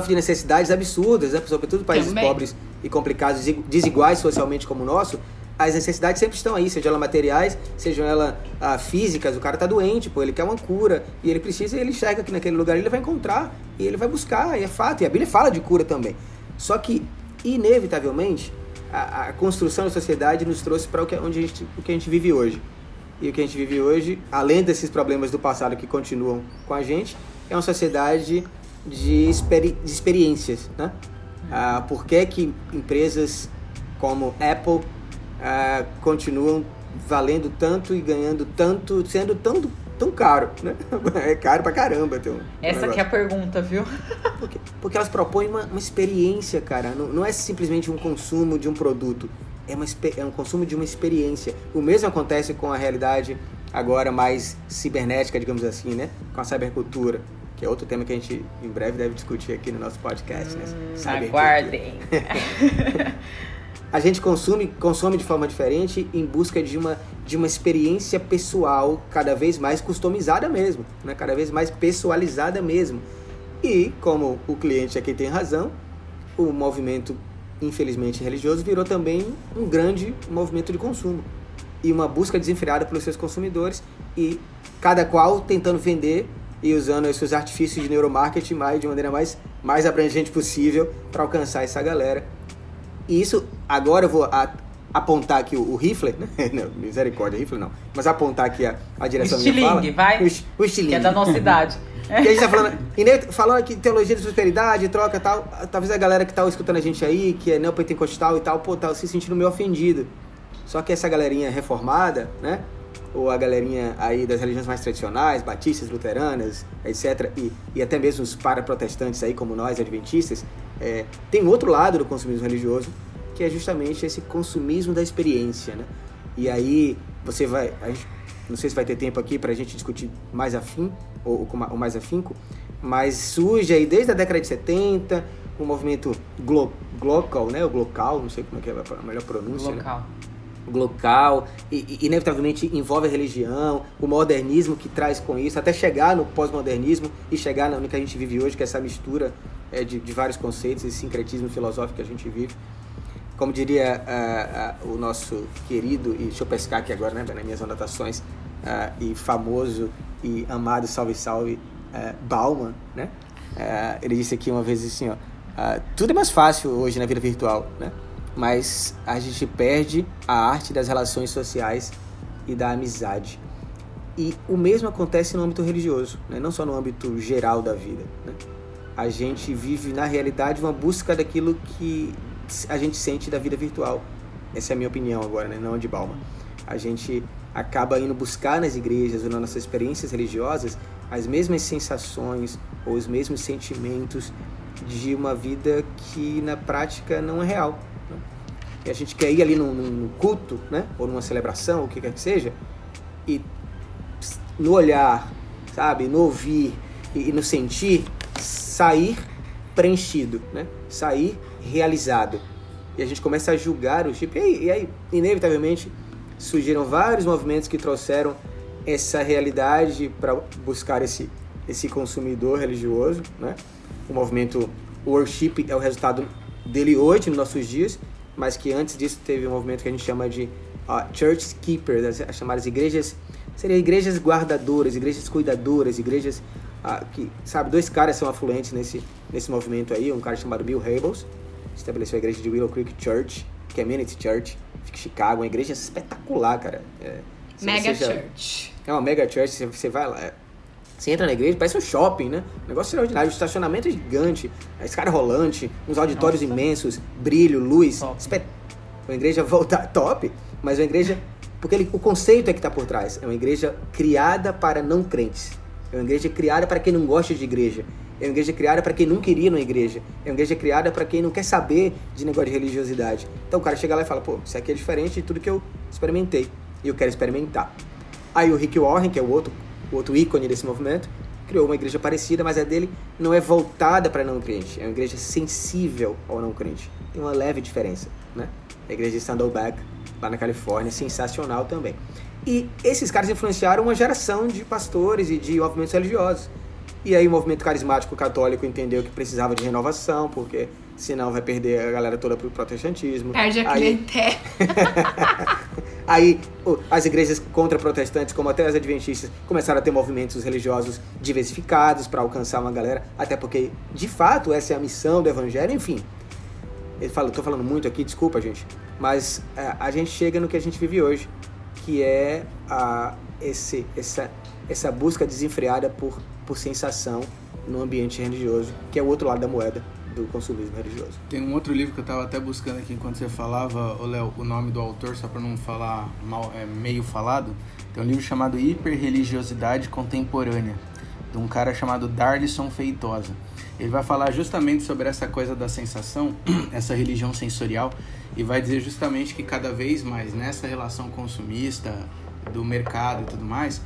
de necessidades absurdas, né? Sobretudo países pobres e complicados, desiguais socialmente como o nosso, as necessidades sempre estão aí, sejam elas materiais, sejam elas físicas. O cara tá doente, pô, ele quer uma cura e ele precisa, ele chega aqui naquele lugar, ele vai encontrar e ele vai buscar, e é fato. E a Bíblia fala de cura também. Só que, inevitavelmente, a construção da sociedade nos trouxe para o que a gente vive hoje. E o que a gente vive hoje, além desses problemas do passado que continuam com a gente, é uma sociedade de experiências, né? Por que empresas como Apple continuam valendo tanto e ganhando tanto, sendo tão caro, né? É caro pra caramba. Essa que é a pergunta, viu? Porque elas propõem uma experiência, cara. Não é simplesmente um consumo de um produto. É um consumo de uma experiência. O mesmo acontece com a realidade agora mais cibernética, digamos assim, né? Com a cybercultura, que é outro tema que a gente em breve deve discutir aqui no nosso podcast, né? Aguardem! A gente consome de forma diferente em busca de uma experiência pessoal cada vez mais customizada mesmo, né? Cada vez mais pessoalizada mesmo. E, como o cliente é quem tem razão, o movimento, infelizmente, religioso virou também um grande movimento de consumo e uma busca desenfreada pelos seus consumidores, e cada qual tentando vender e usando esses artifícios de neuromarketing de maneira mais mais abrangente possível para alcançar essa galera. E isso, agora eu vou apontar aqui o rifle, né? Não, misericórdia, rifle não. Mas apontar aqui a direção da minha fala. Vai, o estilingue, vai. Que é da nossa idade. Que a gente tá falando, e nem falando aqui teologia de prosperidade, troca e tal. Talvez a galera que tá escutando a gente aí, que é neopentecostal e tal, pô, tá se sentindo meio ofendido. Só que essa galerinha reformada, né? Ou a galerinha aí das religiões mais tradicionais, batistas, luteranas, etc. E até mesmo os paraprotestantes aí, como nós, adventistas, tem um outro lado do consumismo religioso, que é justamente esse consumismo da experiência, né? E aí você vai... Não sei se vai ter tempo aqui pra gente discutir mais afim, ou com mais afinco, mas surge aí desde a década de 70, o movimento glocal, né? O glocal, não sei como é que é a melhor pronúncia, glocal. Né? Glocal, e inevitavelmente envolve a religião, o modernismo que traz com isso, até chegar no pós-modernismo e chegar no que a gente vive hoje, que é essa mistura de vários conceitos, esse sincretismo filosófico que a gente vive. Como diria o nosso querido, e deixa eu pescar aqui agora, né, nas minhas anotações, e famoso e amado, salve, Bauman, né? Ele disse aqui uma vez assim, ó, tudo é mais fácil hoje na vida virtual, né? Mas a gente perde a arte das relações sociais e da amizade. E o mesmo acontece no âmbito religioso, né? Não só no âmbito geral da vida, né? A gente vive, na realidade, uma busca daquilo que a gente sente da vida virtual. Essa é a minha opinião agora, né? Não de Bauman. A gente acaba indo buscar nas igrejas ou nas nossas experiências religiosas as mesmas sensações ou os mesmos sentimentos de uma vida que, na prática, não é real. E a gente quer ir ali num culto, né? Ou numa celebração, ou o que quer que seja, e no olhar, sabe? No ouvir e no sentir, sair preenchido, né? Sair realizado. E a gente começa a julgar o tipo. E aí inevitavelmente, surgiram vários movimentos que trouxeram essa realidade para buscar esse consumidor religioso, né? O movimento worship é o resultado dele hoje, nos nossos dias, mas que antes disso teve um movimento que a gente chama de church keepers, as chamadas igrejas, seriam igrejas guardadoras, igrejas cuidadoras, igrejas que, sabe, dois caras são afluentes nesse movimento aí, um cara chamado Bill Hybels, estabeleceu a igreja de Willow Creek Church, Community Church, fica em Chicago, uma igreja espetacular, cara. Mega Church. É uma mega church, você vai lá, você entra na igreja, parece um shopping, né? Um negócio extraordinário, o estacionamento é gigante, a escada rolante, uns auditórios imensos, brilho, luz, uma igreja voltada, top, mas uma igreja, porque o conceito é que tá por trás, é uma igreja criada para não crentes, é uma igreja criada para quem não gosta de igreja, é uma igreja criada para quem não queria ir numa igreja, é uma igreja criada para quem não quer saber de negócio de religiosidade. Então o cara chega lá e fala, pô, isso aqui é diferente de tudo que eu experimentei, e eu quero experimentar. Aí o Rick Warren, que é o outro ícone desse movimento, criou uma igreja parecida, mas a dele não é voltada para não crente, é uma igreja sensível ao não crente, tem uma leve diferença, né? A igreja de Saddleback, lá na Califórnia, sensacional também. E esses caras influenciaram uma geração de pastores e de movimentos religiosos. E aí o movimento carismático católico entendeu que precisava de renovação, porque senão vai perder a galera toda pro protestantismo. Perde a clientela. Aí as igrejas contra-protestantes, como até as adventistas, começaram a ter movimentos religiosos diversificados para alcançar uma galera, até porque, de fato, essa é a missão do evangelho, enfim. Eu tô falando muito aqui, desculpa, gente, mas a gente chega no que a gente vive hoje, que é essa busca desenfreada por sensação no ambiente religioso, que é o outro lado da moeda do consumismo religioso. Tem um outro livro que eu estava até buscando aqui enquanto você falava, ô Léo, o nome do autor, só para não falar mal, meio falado, tem um livro chamado Hiperreligiosidade Contemporânea, de um cara chamado Darlison Feitosa. Ele vai falar justamente sobre essa coisa da sensação, essa religião sensorial, e vai dizer justamente que cada vez mais nessa relação consumista, do mercado e tudo mais,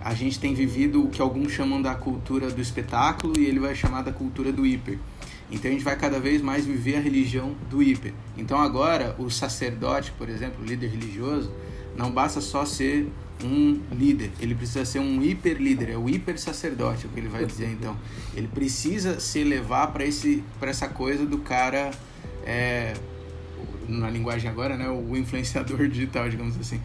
a gente tem vivido o que alguns chamam da cultura do espetáculo e ele vai chamar da cultura do hiper. Então a gente vai cada vez mais viver a religião do hiper. Então agora o sacerdote, por exemplo, o líder religioso, não basta só ser um líder, ele precisa ser um hiper líder, é o hiper sacerdote, é o que ele vai dizer então. Ele precisa se elevar para essa coisa do cara, na linguagem agora, né, o influenciador digital, digamos assim.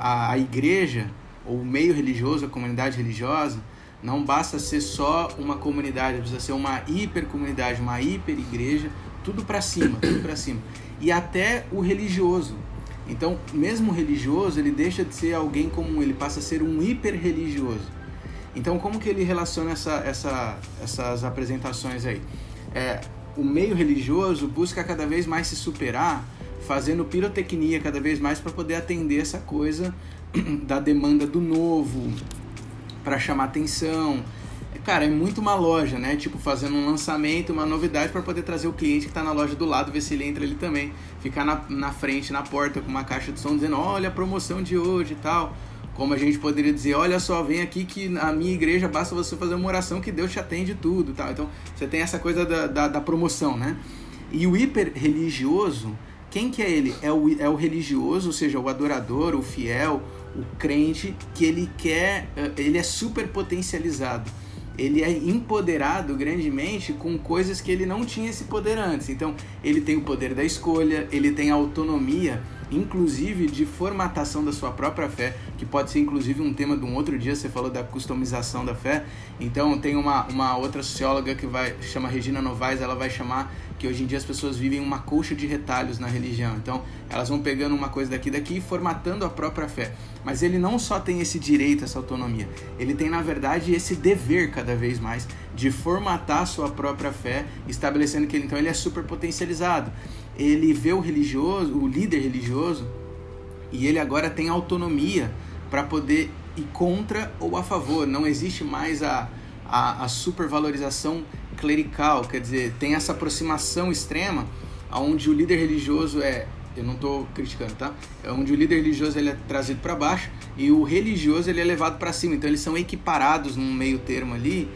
A igreja, ou o meio religioso, a comunidade religiosa, Não basta ser só uma comunidade, precisa ser uma hipercomunidade, uma hiperigreja, tudo para cima, tudo para cima. E até o religioso. Então, mesmo o religioso, ele deixa de ser alguém comum, ele passa a ser um hiperreligioso. Então, como que ele relaciona essas apresentações aí? O meio religioso busca cada vez mais se superar, fazendo pirotecnia cada vez mais para poder atender essa coisa da demanda do novo, para chamar atenção. Cara, é muito uma loja, né? Tipo, fazendo um lançamento, uma novidade para poder trazer o cliente que tá na loja do lado, ver se ele entra ali também. Ficar na frente, na porta, com uma caixa de som dizendo, olha a promoção de hoje e tal. Como a gente poderia dizer, olha só, vem aqui que a minha igreja basta você fazer uma oração que Deus te atende tudo, tal. Então, você tem essa coisa da promoção, né? E o hiperreligioso, quem que é ele? É o religioso, ou seja, o adorador, o fiel, o crente, que ele é super potencializado. Ele é empoderado grandemente com coisas que ele não tinha esse poder antes. Então, ele tem o poder da escolha, ele tem a autonomia, inclusive de formatação da sua própria fé, que pode ser inclusive um tema de um outro dia. Você falou da customização da fé. Então, tem uma outra socióloga que chama Regina Novaes, ela vai chamar que hoje em dia as pessoas vivem uma colcha de retalhos na religião. Então, elas vão pegando uma coisa daqui e formatando a própria fé. Mas ele não só tem esse direito, essa autonomia, ele tem, na verdade, esse dever cada vez mais de formatar a sua própria fé, estabelecendo que ele é super potencializado. Ele vê o religioso, o líder religioso, e ele agora tem autonomia para poder ir contra ou a favor. Não existe mais a supervalorização clerical, quer dizer, tem essa aproximação extrema onde o líder religioso eu não estou criticando, tá? É onde o líder religioso ele é trazido para baixo e o religioso ele é levado para cima. Então eles são equiparados num meio termo ali,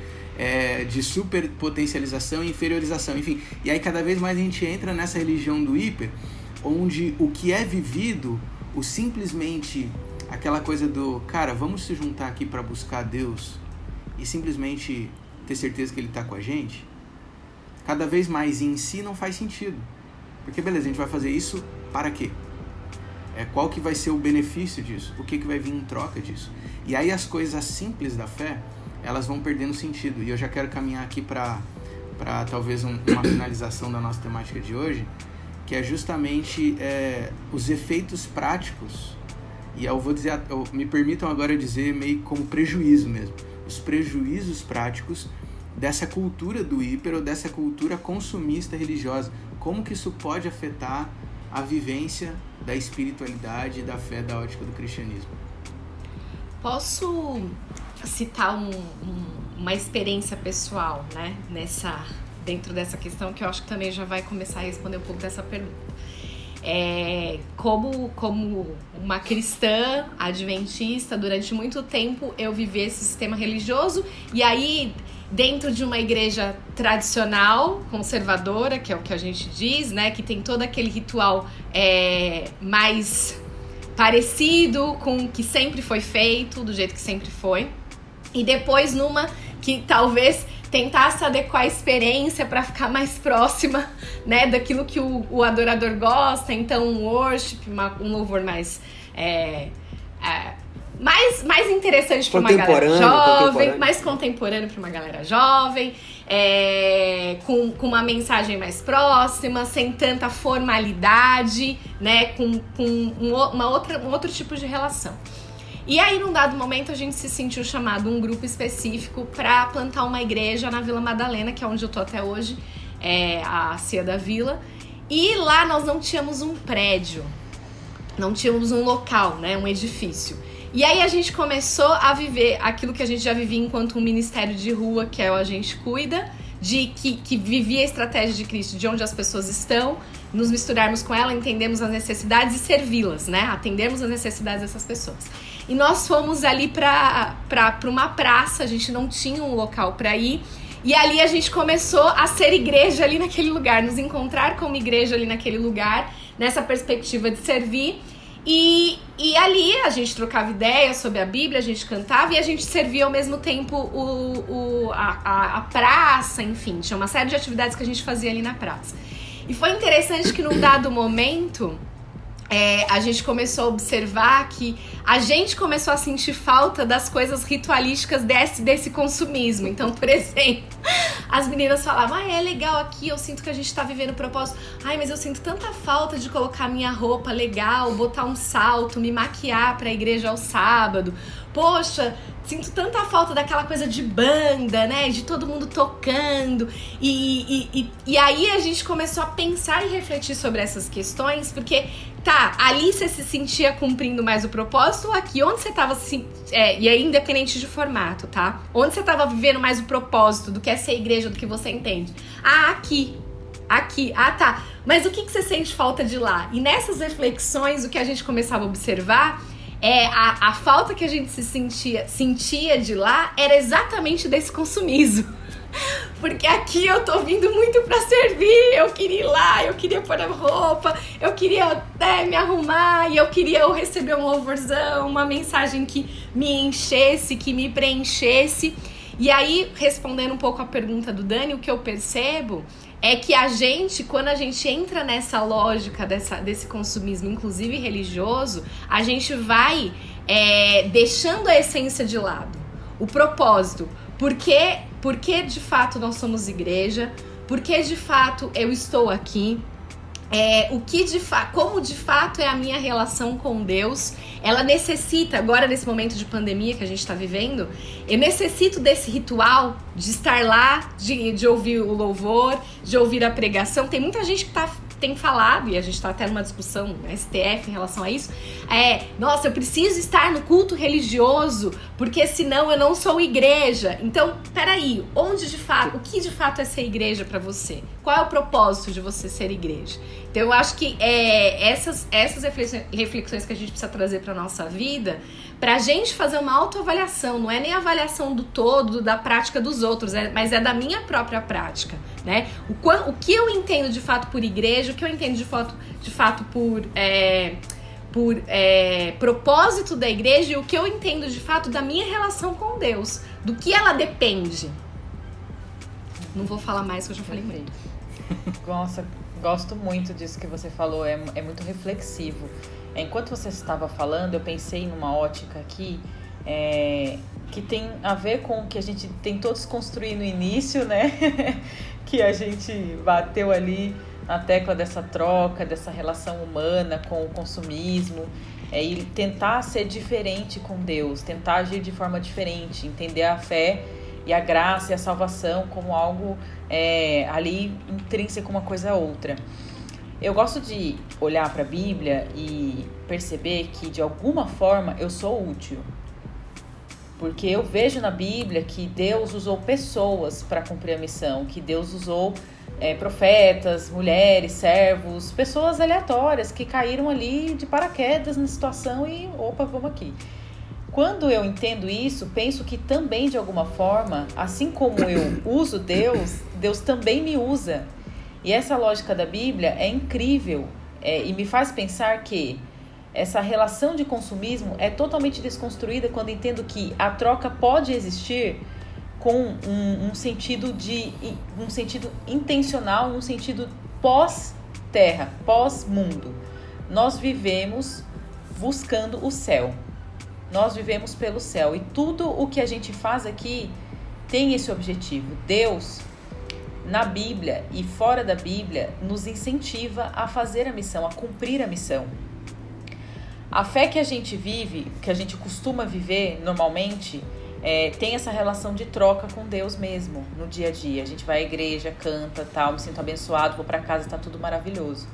de superpotencialização e inferiorização, enfim. E aí cada vez mais a gente entra nessa religião do hiper, onde o que é vivido, o simplesmente aquela coisa do, cara, vamos se juntar aqui para buscar Deus e simplesmente ter certeza que Ele está com a gente, cada vez mais em si não faz sentido. Porque beleza, a gente vai fazer isso para quê? Qual que vai ser o benefício disso? O que vai vir em troca disso? E aí as coisas simples da fé, elas vão perdendo sentido. E eu já quero caminhar aqui para talvez uma finalização da nossa temática de hoje, que é justamente os efeitos práticos. E eu vou dizer, me permitam agora dizer meio como prejuízo mesmo, os prejuízos práticos dessa cultura do hiper ou dessa cultura consumista religiosa. Como que isso pode afetar a vivência da espiritualidade e da fé da ótica do cristianismo? Posso citar uma experiência pessoal, né? Dentro dessa questão, que eu acho que também já vai começar a responder um pouco dessa pergunta. Como uma cristã adventista, durante muito tempo eu vivi esse sistema religioso, e aí dentro de uma igreja tradicional, conservadora, que é o que a gente diz, né, que tem todo aquele ritual mais parecido com o que sempre foi feito, do jeito que sempre foi, e depois numa que talvez tentasse adequar a experiência para ficar mais próxima, né, daquilo que o adorador gosta. Então um worship, um louvor mais interessante para uma galera jovem, mais contemporâneo para uma galera jovem, com uma mensagem mais próxima, sem tanta formalidade, né, com um outro tipo de relação. E aí, num dado momento, a gente se sentiu chamado, um grupo específico, para plantar uma igreja na Vila Madalena, que é onde eu tô até hoje, a Ceia da Vila. E lá nós não tínhamos um prédio, não tínhamos um local, né, um edifício. E aí a gente começou a viver aquilo que a gente já vivia enquanto um ministério de rua, que é o A Gente Cuida, que vivia a estratégia de Cristo, de onde as pessoas estão, nos misturarmos com ela, entendermos as necessidades e servi-las, né? Atendermos as necessidades dessas pessoas. E nós fomos ali pra uma praça, a gente não tinha um local para ir, e ali a gente começou a ser igreja ali naquele lugar, nos encontrar como igreja ali naquele lugar, nessa perspectiva de servir. E ali a gente trocava ideias sobre a Bíblia, a gente cantava e a gente servia ao mesmo tempo a praça, enfim, tinha uma série de atividades que a gente fazia ali na praça. E foi interessante que num dado momento a gente começou a observar que a gente começou a sentir falta das coisas ritualísticas desse consumismo. Então, por exemplo, as meninas falavam, ah, é legal aqui, eu sinto que a gente tá vivendo o propósito. Ai, mas eu sinto tanta falta de colocar minha roupa legal, botar um salto, me maquiar pra igreja ao sábado. Poxa, sinto tanta falta daquela coisa de banda, né? De todo mundo tocando. E aí a gente começou a pensar e refletir sobre essas questões, porque... Tá, ali você se sentia cumprindo mais o propósito, ou aqui onde você tava se... e aí independente de formato, tá? Onde você tava vivendo mais o propósito do que é ser igreja, do que você entende? Ah, aqui, ah tá. Mas o que você sente falta de lá? E nessas reflexões, o que a gente começava a observar é a falta que a gente se sentia de lá era exatamente desse consumismo. Porque aqui eu tô vindo muito pra servir, eu queria ir lá, eu queria pôr a roupa, eu queria até me arrumar, e eu queria receber um louvorzão, uma mensagem que me enchesse, que me preenchesse. E aí, respondendo um pouco a pergunta do Dani, o que eu percebo é que a gente, quando a gente entra nessa lógica desse consumismo, inclusive religioso, a gente vai deixando a essência de lado, o propósito. Porque de fato nós somos igreja, porque de fato eu estou aqui, como de fato é a minha relação com Deus, ela necessita, agora nesse momento de pandemia que a gente está vivendo, eu necessito desse ritual de estar lá, de ouvir o louvor, de ouvir a pregação. Tem muita gente que tem falado, e a gente está até numa discussão na STF em relação a isso, nossa, eu preciso estar no culto religioso, porque senão eu não sou igreja. Então, peraí, o que de fato é ser igreja para você? Qual é o propósito de você ser igreja? Então, eu acho que essas reflexões que a gente precisa trazer para nossa vida, pra gente fazer uma autoavaliação, não é nem avaliação do todo, da prática dos outros, mas é da minha própria prática, né? O que eu entendo de fato por igreja, o que eu entendo de fato por propósito da igreja, e o que eu entendo de fato da minha relação com Deus, do que ela depende. Não vou falar mais, que eu já falei muito. Nossa, gosto muito disso que você falou, é muito reflexivo. Enquanto você estava falando, eu pensei numa ótica aqui que tem a ver com o que a gente tentou desconstruir no início, né? Que a gente bateu ali na tecla dessa troca, dessa relação humana com o consumismo, e tentar ser diferente com Deus, tentar agir de forma diferente, entender a fé e a graça e a salvação como algo ali intrínseco uma coisa a outra. Eu gosto de olhar para a Bíblia e perceber que, de alguma forma, eu sou útil. Porque eu vejo na Bíblia que Deus usou pessoas para cumprir a missão, que Deus usou profetas, mulheres, servos, pessoas aleatórias que caíram ali de paraquedas na situação e, opa, vamos aqui. Quando eu entendo isso, penso que também, de alguma forma, assim como eu uso Deus, Deus também me usa. E essa lógica da Bíblia é incrível, e me faz pensar que essa relação de consumismo é totalmente desconstruída quando entendo que a troca pode existir com um sentido intencional, um sentido pós-terra, pós-mundo. Nós vivemos buscando o céu, nós vivemos pelo céu, e tudo o que a gente faz aqui tem esse objetivo. Deus, na Bíblia e fora da Bíblia, nos incentiva a fazer a missão, a cumprir a missão. A fé que a gente vive, que a gente costuma viver normalmente, tem essa relação de troca com Deus mesmo, no dia a dia. A gente vai à igreja, canta, tal, me sinto abençoado, vou para casa, tá tudo maravilhoso.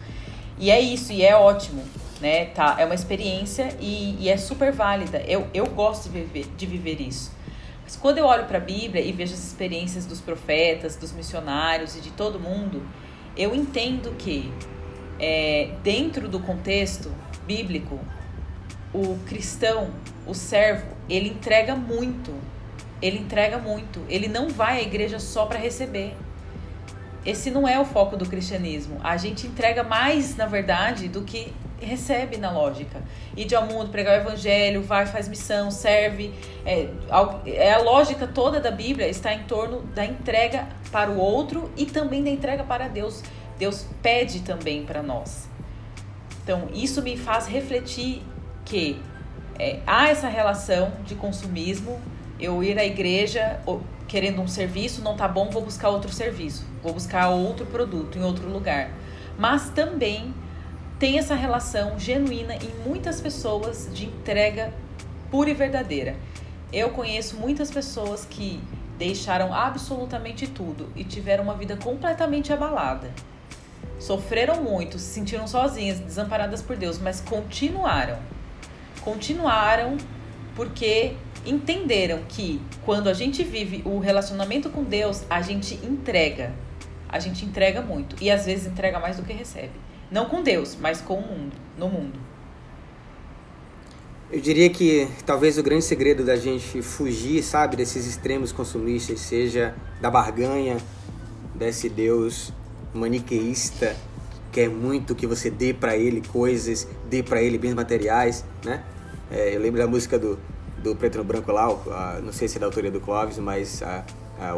E é isso, e é ótimo, né? Tá, é uma experiência e é super válida. Eu gosto de viver isso. Mas quando eu olho para a Bíblia e vejo as experiências dos profetas, dos missionários e de todo mundo, eu entendo que, dentro do contexto bíblico, o cristão, o servo, ele entrega muito, ele não vai à igreja só para receber. Esse não é o foco do cristianismo. A gente entrega mais, na verdade, do que recebe na lógica. Ir ao mundo, pregar o evangelho, vai, faz missão, serve. A lógica toda da Bíblia está em torno da entrega para o outro e também da entrega para Deus. Deus pede também para nós. Então, isso me faz refletir que há essa relação de consumismo, eu ir à igreja querendo um serviço, não tá bom, vou buscar outro serviço, vou buscar outro produto em outro lugar. Mas também tem essa relação genuína em muitas pessoas de entrega pura e verdadeira. Eu conheço muitas pessoas que deixaram absolutamente tudo e tiveram uma vida completamente abalada. Sofreram muito, se sentiram sozinhas, desamparadas por Deus, mas continuaram. Continuaram porque entenderam que quando a gente vive o relacionamento com Deus, a gente entrega. A gente entrega muito e às vezes entrega mais do que recebe. Não com Deus, mas com o mundo, no mundo. Eu diria que talvez o grande segredo da gente fugir, sabe, desses extremos consumistas, seja da barganha, desse Deus maniqueísta, que quer muito que você dê pra ele coisas, dê pra ele bens materiais, né? Eu lembro da música do Preto no Branco lá, não sei se é da autoria do Clóvis, mas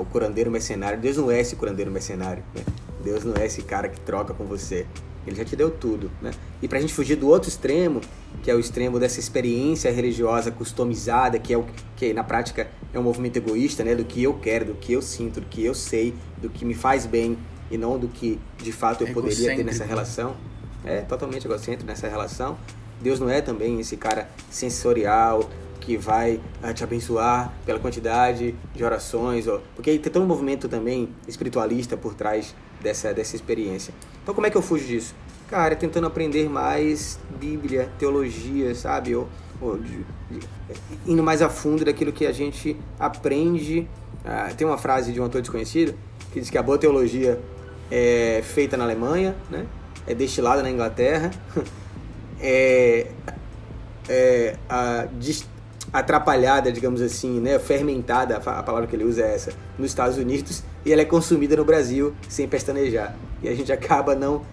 o curandeiro mercenário. Deus não é esse curandeiro mercenário, né? Deus não é esse cara que troca com você. Ele já te deu tudo, né? E pra gente fugir do outro extremo, que é o extremo dessa experiência religiosa customizada, que na prática é um movimento egoísta, né? Do que eu quero, do que eu sinto, do que eu sei, do que me faz bem, e não do que de fato eu poderia ter nessa relação. É totalmente egocêntrico nessa relação. Deus não é também esse cara sensorial que vai te abençoar pela quantidade de orações, porque tem todo um movimento também espiritualista por trás dessa experiência. Então, como é que eu fujo disso? Cara, tentando aprender mais Bíblia, teologia, sabe? Indo mais a fundo daquilo que a gente aprende. Tem uma frase de um autor desconhecido que diz que a boa teologia é feita na Alemanha, né? É destilada na Inglaterra, atrapalhada, digamos assim, né? Fermentada, a palavra que ele usa é essa, nos Estados Unidos, e ela é consumida no Brasil sem pestanejar. E a gente acaba não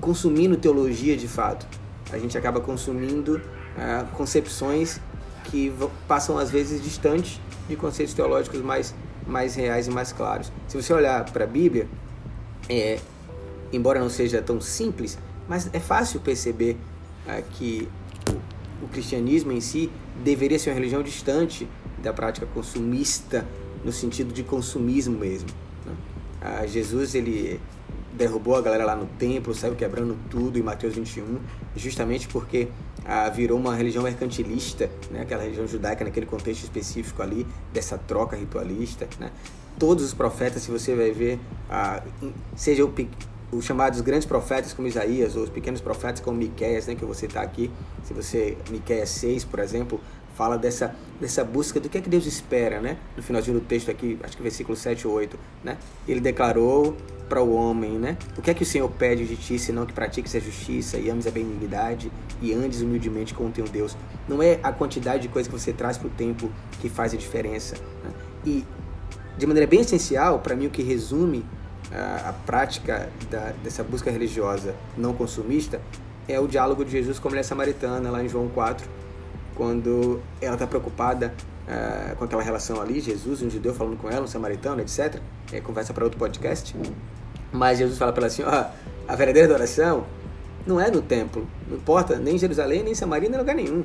consumindo teologia de fato. A gente acaba consumindo concepções que passam às vezes distantes de conceitos teológicos mais reais e mais claros. Se você olhar para a Bíblia, embora não seja tão simples, mas é fácil perceber que o cristianismo em si deveria ser uma religião distante da prática consumista, no sentido de consumismo mesmo, né? Jesus, ele derrubou a galera lá no templo, saiu quebrando tudo em Mateus 21, justamente porque virou uma religião mercantilista, né? Aquela religião judaica naquele contexto específico ali, dessa troca ritualista, né? Todos os profetas, se você vai ver, seja os chamados grandes profetas como Isaías, ou os pequenos profetas como Miqueias, né, que eu vou citar aqui, Miqueias 6, por exemplo, fala dessa busca do que é que Deus espera, né? No finalzinho do texto aqui, acho que versículo 7 ou 8, né? Ele declarou para o homem, né? O que é que o Senhor pede de ti, senão que pratiques a justiça e ames a benignidade e andes humildemente com o teu Deus? Não é a quantidade de coisa que você traz para o tempo que faz a diferença, né? E, de maneira bem essencial, para mim, o que resume a prática dessa busca religiosa não consumista é o diálogo de Jesus com a mulher samaritana, lá em João 4, quando ela está preocupada com aquela relação ali, Jesus, um judeu falando com ela, um samaritano, etc. Conversa para outro podcast. Mas Jesus fala para ela assim, a verdadeira adoração não é no templo, não importa, nem Jerusalém, nem Samaria, nem lugar nenhum,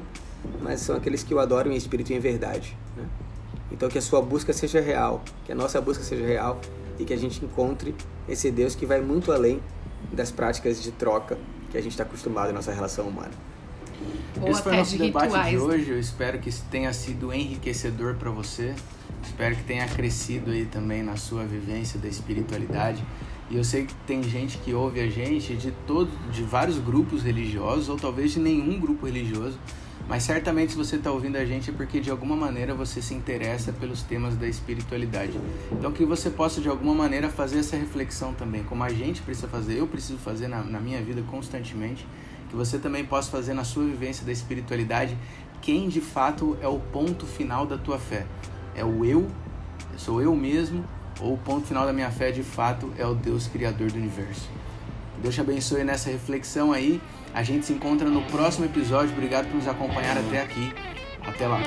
mas são aqueles que o adoram em espírito e em verdade, né? Então que a sua busca seja real, que a nossa busca seja real, e que a gente encontre esse Deus que vai muito além das práticas de troca que a gente está acostumado em nossa relação humana. Esse foi o nosso debate de hoje. Eu espero que tenha sido enriquecedor para você. Espero que tenha crescido aí também na sua vivência da espiritualidade. E eu sei que tem gente que ouve a gente de vários grupos religiosos, ou talvez de nenhum grupo religioso, mas certamente se você está ouvindo a gente é porque de alguma maneira você se interessa pelos temas da espiritualidade. Então que você possa de alguma maneira fazer essa reflexão também, como a gente precisa fazer, eu preciso fazer na minha vida constantemente, que você também possa fazer na sua vivência da espiritualidade quem de fato é o ponto final da tua fé. É o eu, sou eu mesmo, ou o ponto final da minha fé de fato é o Deus Criador do Universo. Que Deus te abençoe nessa reflexão aí. A gente se encontra no próximo episódio. Obrigado por nos acompanhar até aqui. Até lá.